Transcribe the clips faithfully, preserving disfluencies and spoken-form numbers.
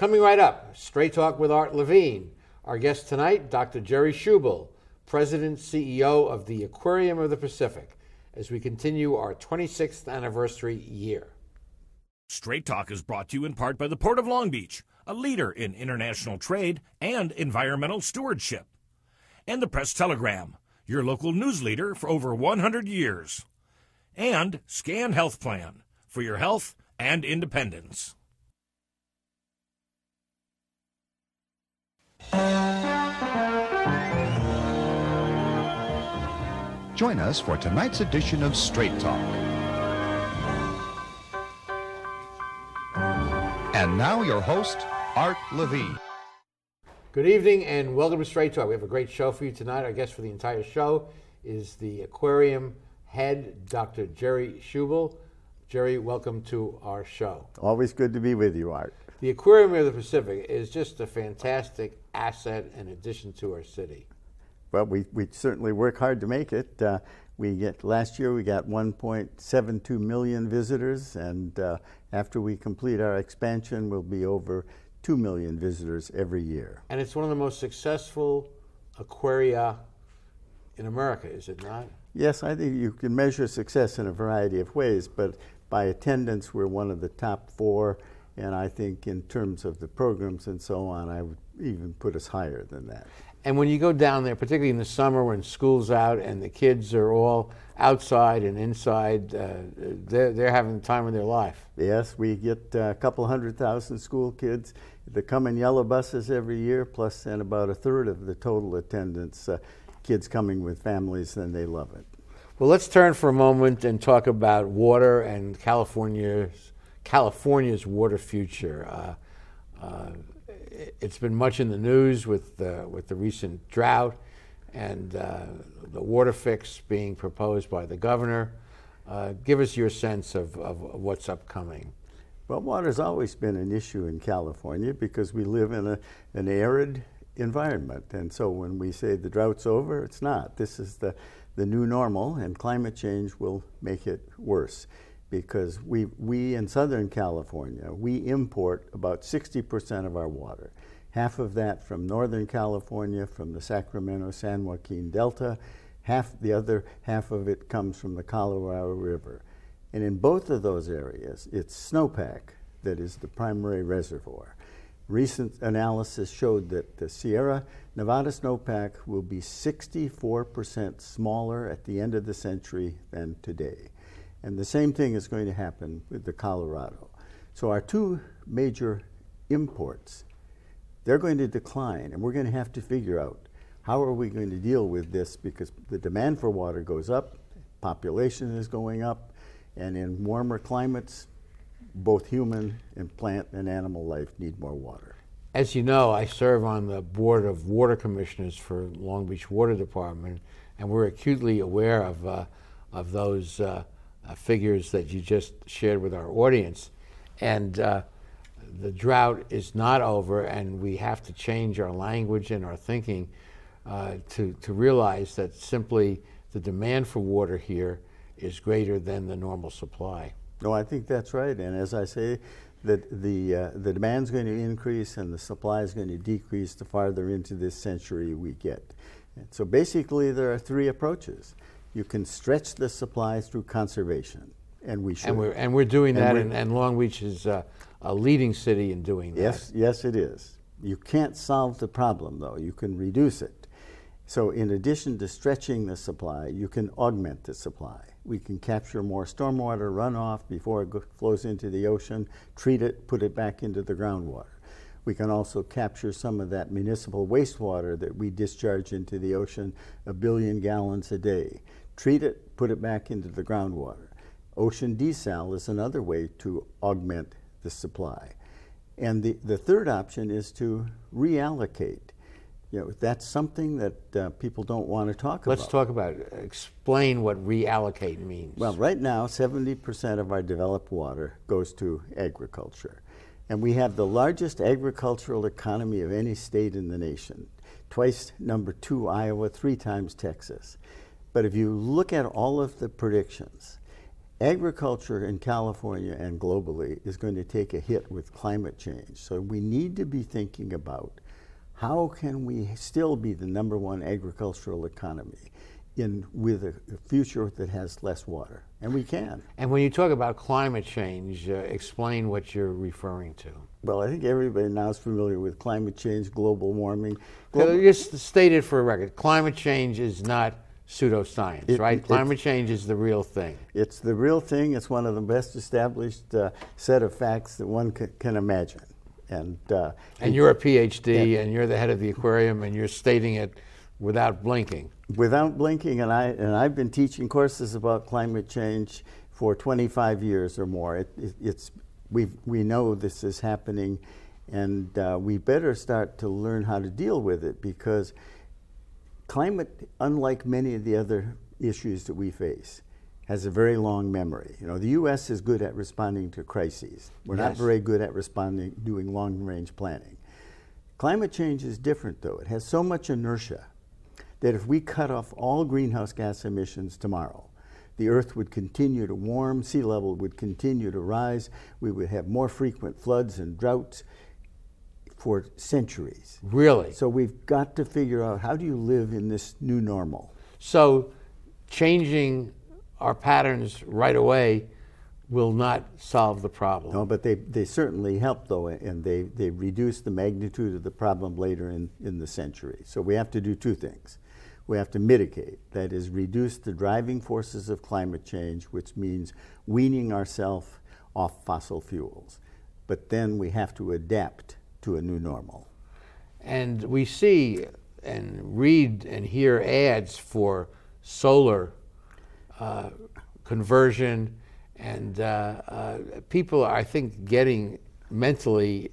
Coming right up, Straight Talk with Art Levine. Our guest tonight, Doctor Jerry Schubel, President, C E O of the Aquarium of the Pacific, as we continue our twenty-sixth anniversary year. Straight Talk is brought to you in part by the Port of Long Beach, a leader in international trade and environmental stewardship. And the Press Telegram, your local news leader for over one hundred years. And Scan Health Plan, for your health and independence. Join us for tonight's edition of Straight Talk. And now your host, Art Levine. Good evening and welcome to Straight Talk. We have a great show for you tonight. Our guest for the entire show is the aquarium head, Doctor Jerry Schubel. Jerry, welcome to our show. Always good to be with you, Art. The Aquarium of the Pacific is just a fantastic asset in addition to our city. Well, we, we certainly work hard to make it. Uh, we get last year we got one point seven two million visitors, and uh, after we complete our expansion, we'll be over two million visitors every year. And it's one of the most successful aquaria in America, is it not? Yes, I think you can measure success in a variety of ways, but by attendance, we're one of the top four, and I think in terms of the programs and so on, I would even put us higher than that. And when you go down there, particularly in the summer when school's out and the kids are all outside and inside, uh, they're, they're having the time of their life. Yes, we get a couple hundred thousand school kids that come in yellow buses every year, plus and about a third of the total attendance, uh, kids coming with families, and they love it. Well, let's turn for a moment and talk about water and California's, California's water future. Uh, uh, It's been much in the news with the, with the recent drought and uh, the water fix being proposed by the governor. Uh, give us your sense of, of what's upcoming. Well, water's always been an issue in California because we live in a, an arid environment. And so when we say the drought's over, it's not. This is the, the new normal, and climate change will make it worse, because we, we in Southern California, we import about sixty percent of our water. Half of that from Northern California, from the Sacramento-San Joaquin Delta. Half, the other half of it comes from the Colorado River. And in both of those areas, it's snowpack that is the primary reservoir. Recent analysis showed that the Sierra Nevada snowpack will be sixty-four percent smaller at the end of the century than today. And the same thing is going to happen with the Colorado. So our two major imports, they're going to decline, and we're going to have to figure out how are we going to deal with this, because the demand for water goes up, population is going up, and in warmer climates, both human and plant and animal life need more water. As you know, I serve on the Board of Water Commissioners for Long Beach Water Department, and we're acutely aware of, uh, of those uh, Uh, figures that you just shared with our audience, and uh, the drought is not over, and we have to change our language and our thinking uh, to, to realize that simply the demand for water here is greater than the normal supply. No, I think that's right, and as I say, that the, uh, the demand's going to increase and the supply is going to decrease the farther into this century we get. And so basically there are three approaches. You can stretch the supply through conservation, and we should. And we're, and we're doing and that, we're, and, and Long Beach is uh, a leading city in doing that. Yes, yes it is. You can't solve the problem, though. You can reduce it. So in addition to stretching the supply, you can augment the supply. We can capture more stormwater runoff before it flows into the ocean, treat it, put it back into the groundwater. We can also capture some of that municipal wastewater that we discharge into the ocean a billion gallons a day. Treat it, put it back into the groundwater. Ocean desal is another way to augment the supply. And the, the third option is to reallocate. You know, that's something that uh, people don't want to talk about. Let's talk about it. Explain what reallocate means. Well, right now, seventy percent of our developed water goes to agriculture. And we have the largest agricultural economy of any state in the nation. Twice number two Iowa, three times Texas. But if you look at all of the predictions, agriculture in California and globally is going to take a hit with climate change. So we need to be thinking about how can we still be the number one agricultural economy in with a future that has less water, and we can. And when you talk about climate change, uh, explain what you're referring to. Well, I think everybody now is familiar with climate change, global warming. Global so just stated for a record, climate change is not pseudoscience, it, right? It, climate change is the real thing. It's the real thing. It's one of the best established uh, set of facts that one can, can imagine. And uh, and you're a PhD, and, and you're the head of the aquarium, and you're stating it without blinking. Without blinking, and I and I've been teaching courses about climate change for twenty-five years or more. It, it, it's we we know this is happening, and uh, we better start to learn how to deal with it, because climate, unlike many of the other issues that we face, has a very long memory. You know, the U S is good at responding to crises. We're yes. not very good at responding, doing long-range planning. Climate change is different, though. It has so much inertia that if we cut off all greenhouse gas emissions tomorrow, the Earth would continue to warm, sea level would continue to rise, we would have more frequent floods and droughts for centuries. Really? So we've got to figure out, how do you live in this new normal? So changing our patterns right away will not solve the problem. No, but they, they certainly help, though, and they, they reduce the magnitude of the problem later in, in the century. So we have to do two things. We have to mitigate, that is, reduce the driving forces of climate change, which means weaning ourselves off fossil fuels. But then we have to adapt to a new normal. And we see and read and hear ads for solar uh, conversion, and uh, uh, people are, I think, getting mentally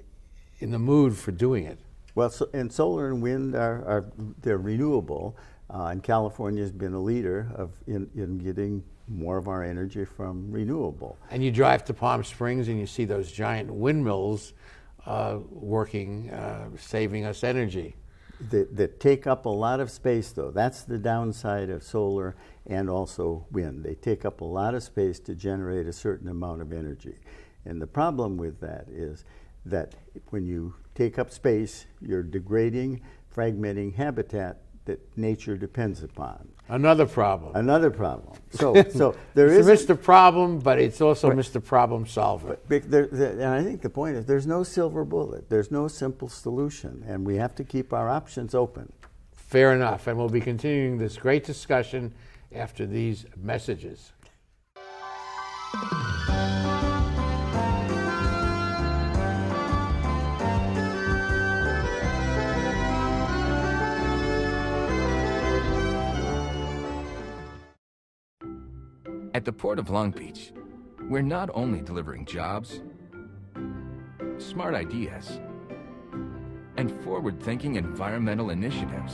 in the mood for doing it. Well, so, and solar and wind are, are they're renewable, uh, and California's been a leader of in, in getting more of our energy from renewable. And you drive to Palm Springs and you see those giant windmills Uh, working, uh, saving us energy. That, that take up a lot of space, though. That's the downside of solar and also wind. They take up a lot of space to generate a certain amount of energy. And the problem with that is that when you take up space, you're degrading, fragmenting habitat that nature depends upon. Another problem. Another problem. So, so there is Mister Problem, but it's also right. Mister Problem Solver. But there, there, and I think the point is there's no silver bullet. There's no simple solution, and we have to keep our options open. Fair enough, and we'll be continuing this great discussion after these messages. At the Port of Long Beach, we're not only delivering jobs, smart ideas, and forward-thinking environmental initiatives.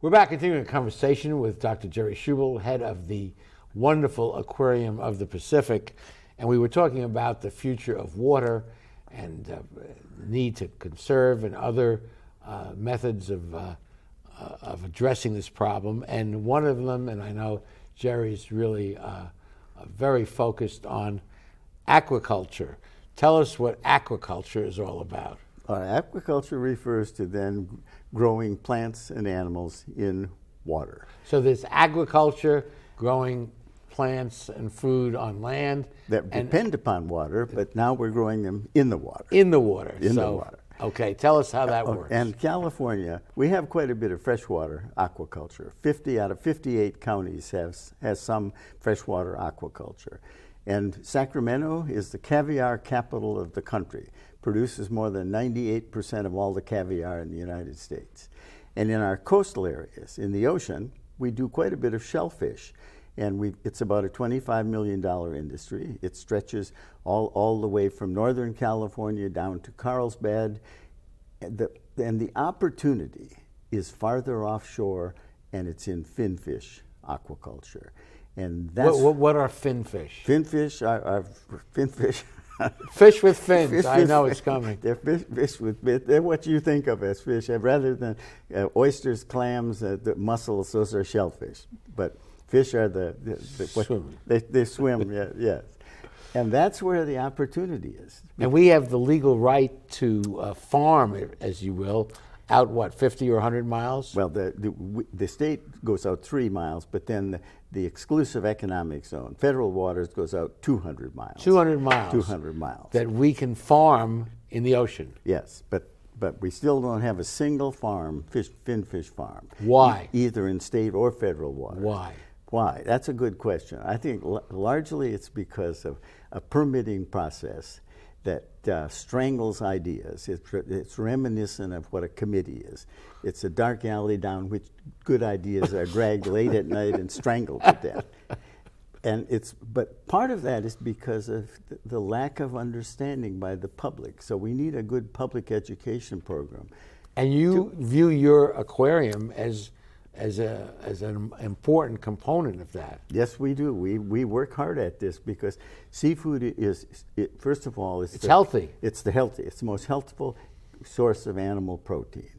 We're back continuing a conversation with Doctor Jerry Schubel, head of the wonderful Aquarium of the Pacific, and we were talking about the future of water and uh, need to conserve and other uh, methods of, uh, uh, of addressing this problem. And one of them, and I know Jerry's really uh, very focused on aquaculture. Tell us what aquaculture is all about. Uh, aquaculture refers to then growing plants and animals in water. So there's agriculture, growing plants and food on land. That depend upon water, but now we're growing them in the water. In the water. In so, the water. Okay, tell us how that works. And California, we have quite a bit of freshwater aquaculture. fifty out of fifty-eight counties has, has some freshwater aquaculture. And Sacramento is the caviar capital of the country. Produces more than ninety-eight percent of all the caviar in the United States. And in our coastal areas, in the ocean, we do quite a bit of shellfish. And we, it's about a twenty-five million dollars industry. It stretches all, all the way from Northern California down to Carlsbad. And the, and the opportunity is farther offshore, and it's in finfish aquaculture. And that's what, what, what are finfish? Finfish are, are finfish. Fish with fins. Fish I with know it's coming. They're fish, fish with fins. They're what you think of as fish, rather than uh, oysters, clams, uh, the mussels. Those are shellfish. But fish are the, the, the swim. They, they swim. yeah, yes. And that's where the opportunity is. And we have the legal right to uh, farm, as you will, out what fifty or a hundred miles. Well, the the, w the state goes out three miles, but then. The, The exclusive economic zone, federal waters, goes out two hundred miles. two hundred miles. two hundred miles. That we can farm in the ocean. Yes, but, but we still don't have a single farm, fish, finfish farm. Why? E either in state or federal waters. Why? Why? That's a good question. I think l largely it's because of a permitting process that uh, strangles ideas. It's, it's reminiscent of what a committee is. It's a dark alley down which good ideas are dragged late at night and strangled to death. And it's, but part of that is because of th the lack of understanding by the public. So we need a good public education program. And you to, view your aquarium as as a as an important component of that. Yes, we do. We we work hard at this because seafood is it, first of all it's, it's the, healthy. It's the healthy. It's the most healthful source of animal protein,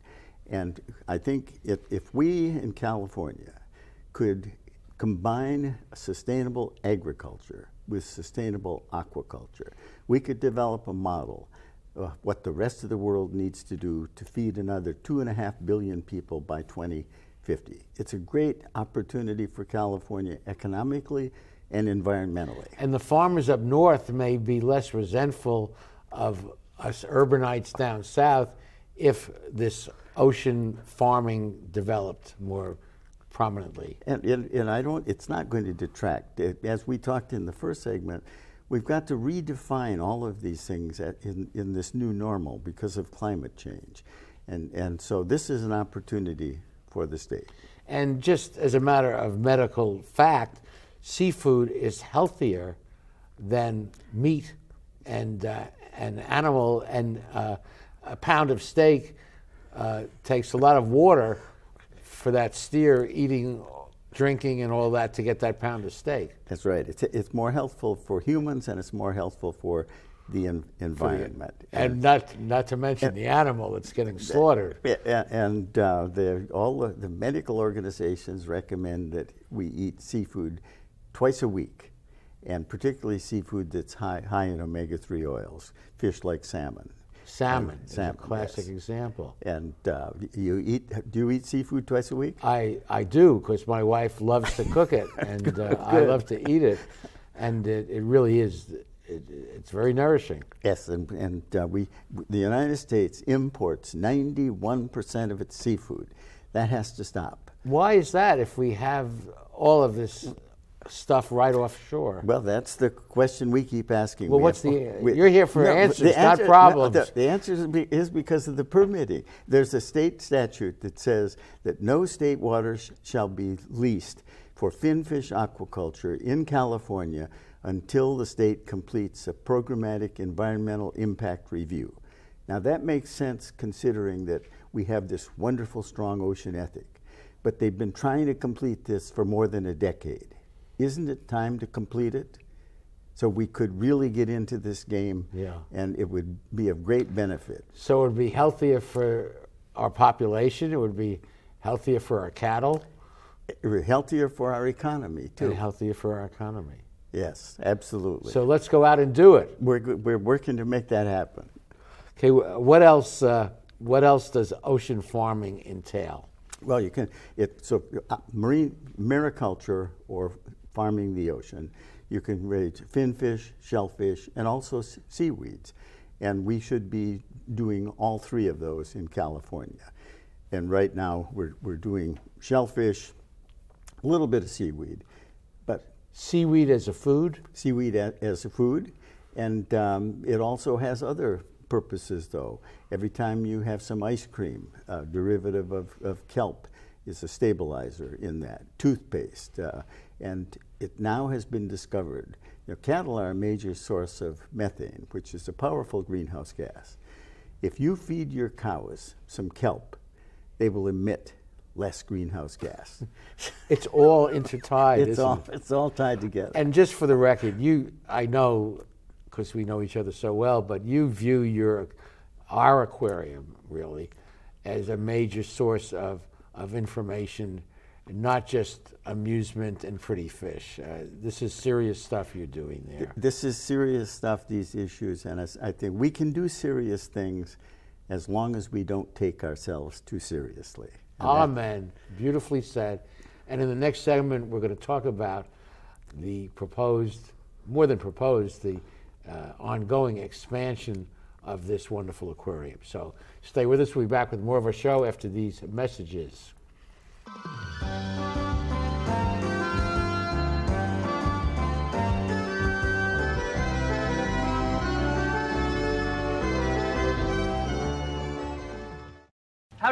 and I think if if we in California could combine sustainable agriculture with sustainable aquaculture, we could develop a model. Uh, what the rest of the world needs to do to feed another two and a half billion people by twenty fifty. It's a great opportunity for California economically and environmentally. And the farmers up north may be less resentful of us urbanites down south if this ocean farming developed more prominently. And, and, and I don't, it's not going to detract. As we talked in the first segment, we've got to redefine all of these things at, in, in this new normal because of climate change. And, and so this is an opportunity for the state. And just as a matter of medical fact, seafood is healthier than meat and uh, an animal, and uh, a pound of steak uh, takes a lot of water for that steer eating, drinking and all that to get that pound of steak. That's right. It's, it's more healthful for humans and it's more healthful for the en environment, and, and not not to mention and, the animal that's getting slaughtered. And, and uh, the, all the, the medical organizations recommend that we eat seafood twice a week, and particularly seafood that's high high in omega three oils, fish like salmon. Salmon, and, salmon is a classic yes. example. And uh, you eat? Do you eat seafood twice a week? I I do, because my wife loves to cook it, and uh, I love to eat it, and it, it really is. It, it's very nourishing. Yes, and, and uh, we, the United States imports ninety-one percent of its seafood. That has to stop. Why is that if we have all of this stuff right offshore? Well, that's the question we keep asking. Well, we what's have, the, we, you're here for no, answers, answer, not problems. No, the, the answer is because of the permitting. There's a state statute that says that no state waters shall be leased for finfish aquaculture in California until the state completes a programmatic environmental impact review. Now, that makes sense considering that we have this wonderful strong ocean ethic, but they've been trying to complete this for more than a decade. Isn't it time to complete it? So we could really get into this game, yeah. and it would be of great benefit. So it would be healthier for our population, it would be healthier for our cattle. It would be healthier for our economy, too. And healthier for our economy. Yes, absolutely. So let's go out and do it. We're, we're working to make that happen. Okay, what else, uh, what else does ocean farming entail? Well, you can, it, so uh, marine mariculture or farming the ocean, you can raise finfish, shellfish, and also seaweeds. And we should be doing all three of those in California. And right now we're, we're doing shellfish, a little bit of seaweed, but... Seaweed as a food? Seaweed a, as a food. And um, it also has other purposes, though. Every time you have some ice cream, a derivative of, of kelp is a stabilizer in that, toothpaste. Uh, and it now has been discovered. You know, cattle are a major source of methane, which is a powerful greenhouse gas. If you feed your cows some kelp, they will emit less greenhouse gas. It's all intertied, it's isn't all, it? It's all tied together. And just for the record, you, I know, because we know each other so well, but you view your, our aquarium, really, as a major source of, of information, not just amusement and pretty fish. Uh, this is serious stuff you're doing there. This is serious stuff, these issues, and I think we can do serious things as long as we don't take ourselves too seriously. And Amen. That, beautifully said. And in the next segment, we're going to talk about the proposed, more than proposed, the uh, ongoing expansion of this wonderful aquarium. So stay with us. We'll be back with more of our show after these messages. How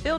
Phil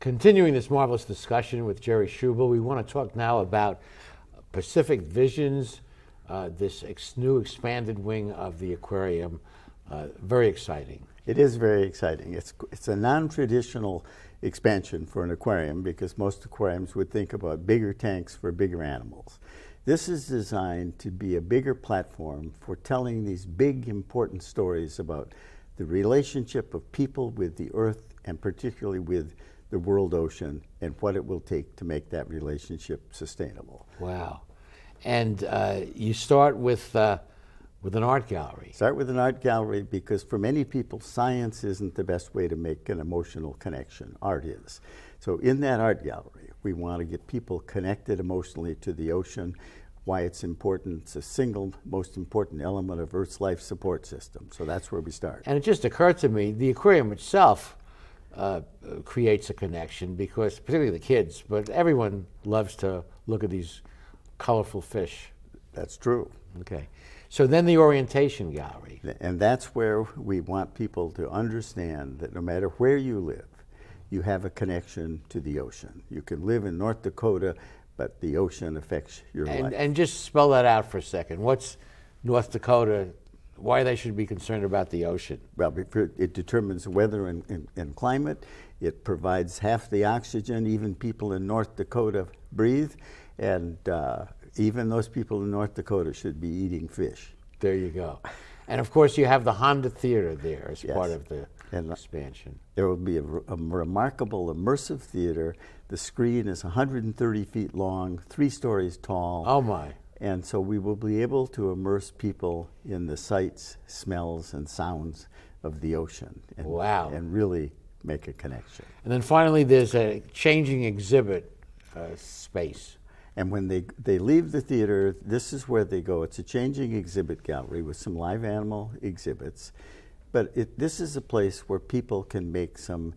Continuing this marvelous discussion with Jerry Schubel, we want to talk now about Pacific Visions, uh, this ex new expanded wing of the aquarium uh, very exciting. It is very exciting. It's, it's a non-traditional expansion for an aquarium, because most aquariums would think about bigger tanks for bigger animals. This is designed to be a bigger platform for telling these big, important stories about the relationship of people with the earth, and particularly with the world ocean, and what it will take to make that relationship sustainable. Wow. And uh, you start with, uh, with an art gallery. Start with an art gallery, because for many people, science isn't the best way to make an emotional connection. Art is. So in that art gallery, we want to get people connected emotionally to the ocean, why it's important. It's a single most important element of Earth's life support system. So that's where we start. And it just occurred to me, the aquarium itself Uh, creates a connection, because particularly the kids, but everyone loves to look at these colorful fish. That's true. Okay. So then the orientation gallery. And that's where we want people to understand that no matter where you live, you have a connection to the ocean. You can live in North Dakota, but the ocean affects your and, life. And just spell that out for a second. What's North Dakota? Why they should be concerned about the ocean? Well, it determines weather and, and, and climate. It provides half the oxygen even people in North Dakota breathe, and uh, even those people in North Dakota should be eating fish. There you go. And of course you have the Honda Theater there as yes. part of the and expansion. There will be a, a remarkable immersive theater. The screen is one hundred thirty feet long, three stories tall. Oh my. And so we will be able to immerse people in the sights, smells, and sounds of the ocean. And, wow. And really make a connection. And then finally, there's a changing exhibit uh, space. And when they, they leave the theater, this is where they go. It's a changing exhibit gallery with some live animal exhibits. But it, this is a place where people can make some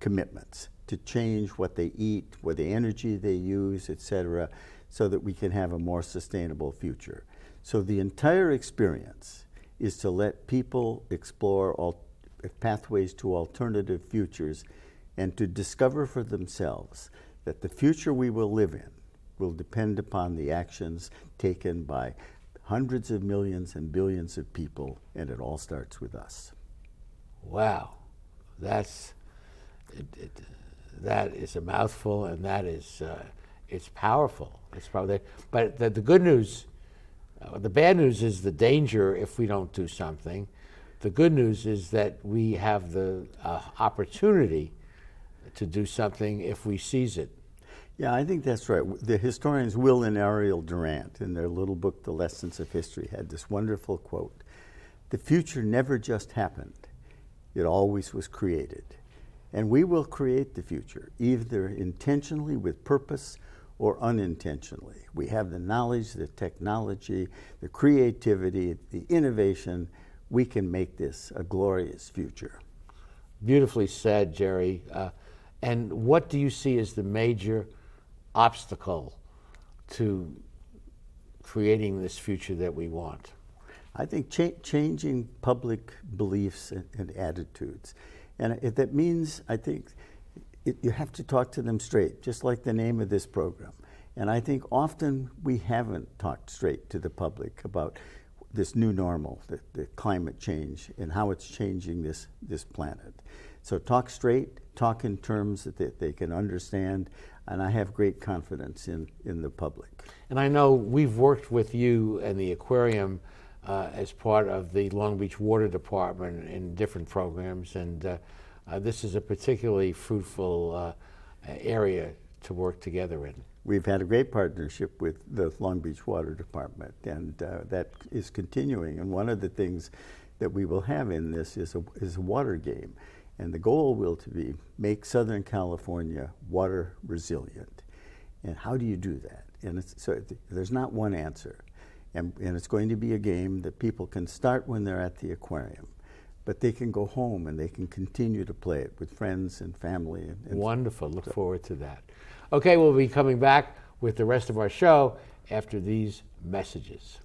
commitments to change what they eat, what the energy they use, et cetera, so that we can have a more sustainable future. So the entire experience is to let people explore all pathways to alternative futures, and to discover for themselves that the future we will live in will depend upon the actions taken by hundreds of millions and billions of people, and it all starts with us. Wow, that's, it, it, that is a mouthful, and that is, uh, it's powerful. It's probably, but the, the good news, uh, the bad news is the danger if we don't do something. The good news is that we have the uh, opportunity to do something if we seize it. Yeah, I think that's right. The historians Will and Ariel Durant, in their little book, The Lessons of History, had this wonderful quote, "The future never just happened, it always was created." And we will create the future, either intentionally with purpose or unintentionally. We have the knowledge, the technology, the creativity, the innovation. We can make this a glorious future. Beautifully said, Jerry. Uh, and what do you see as the major obstacle to creating this future that we want? I think cha- changing public beliefs and, and attitudes. And it, that means, I think, It, you have to talk to them straight, just like the name of this program. And I think often we haven't talked straight to the public about this new normal, the, the climate change, and how it's changing this, this planet. So talk straight, talk in terms that they, they can understand, and I have great confidence in, in the public. And I know we've worked with you and the aquarium uh, as part of the Long Beach Water Department in different programs, and uh, Uh, this is a particularly fruitful uh, area to work together in. We've had a great partnership with the Long Beach Water Department, and uh, that is continuing. And one of the things that we will have in this is a, is a water game. And the goal will to be make Southern California water resilient. And how do you do that? And it's, so there's not one answer. And, and it's going to be a game that people can start when they're at the aquarium, but they can go home and they can continue to play it with friends and family. And, and Wonderful. Look so. forward to that. Okay, we'll be coming back with the rest of our show after these messages.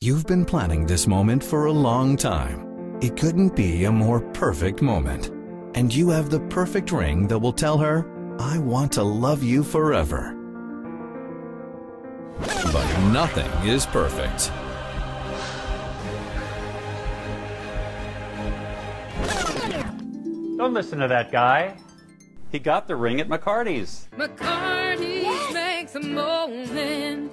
You've been planning this moment for a long time. It couldn't be a more perfect moment. And you have the perfect ring that will tell her, I want to love you forever. But nothing is perfect. Don't listen to that guy. He got the ring at McCarty's. McCarty's yes. Makes a moment.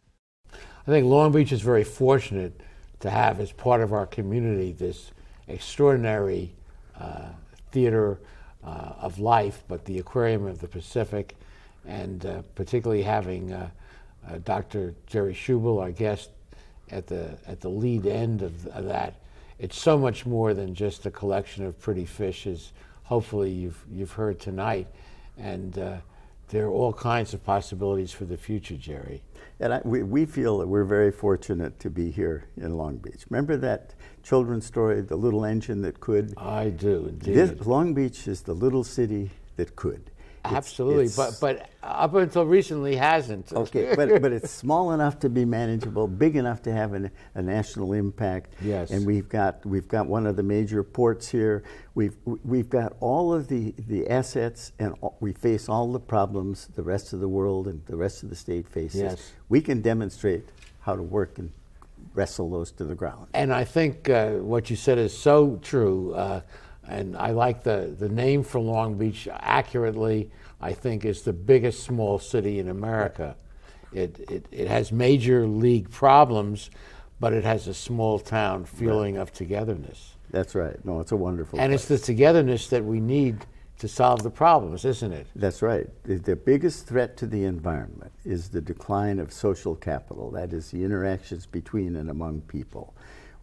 I think Long Beach is very fortunate to have, as part of our community, this extraordinary uh, theater uh, of life, but the Aquarium of the Pacific, and uh, particularly having uh, uh, Doctor Jerry Schubel, our guest, at the at the lead end of, of that. It's so much more than just a collection of pretty fishes. Hopefully, you've you've heard tonight, and uh, there are all kinds of possibilities for the future, Jerry. And I, we, we feel that we're very fortunate to be here in Long Beach. Remember that children's story, The Little Engine That Could? I do, indeed. This, Long Beach is the little city that could. It's, Absolutely, it's, but but up until recently hasn't. Okay, but, but it's small enough to be manageable, big enough to have an, a national impact. Yes. And we've got we've got one of the major ports here. We've we've got all of the, the assets, and all, we face all the problems the rest of the world and the rest of the state faces. Yes. We can demonstrate how to work and wrestle those to the ground. And I think uh, what you said is so true. Uh, And I like the, the name for Long Beach accurately. I think it's the biggest small city in America. It, it it has major league problems, but it has a small town feeling of togetherness. That's right. No, it's a wonderful And place. It's the togetherness that we need to solve the problems, isn't it? That's right. The, the biggest threat to the environment is the decline of social capital. That is the interactions between and among people.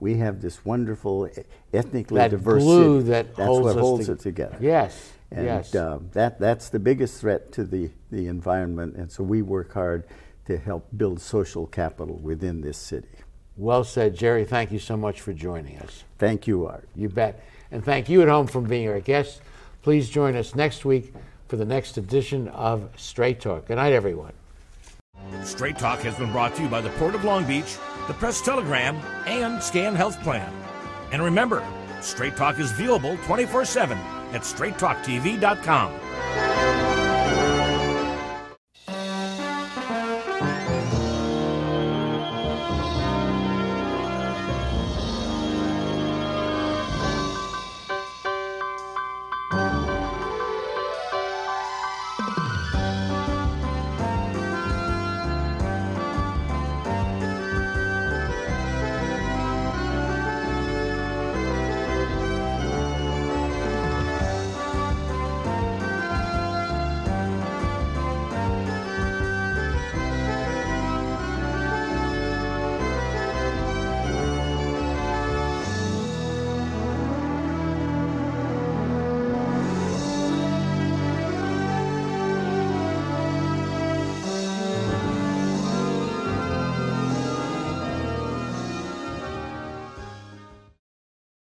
We have this wonderful ethnically that diverse glue city. That that's holds what us holds to, it together. Yes, and, yes. Uh, that that's the biggest threat to the, the environment, and so we work hard to help build social capital within this city. Well said, Jerry. Thank you so much for joining us. Thank you, Art. You bet. And thank you at home for being our guest. Please join us next week for the next edition of Straight Talk. Good night, everyone. Straight Talk has been brought to you by the Port of Long Beach, the Press Telegram, and Scan Health Plan. And remember, Straight Talk is viewable twenty-four seven at Straight Talk T V dot com.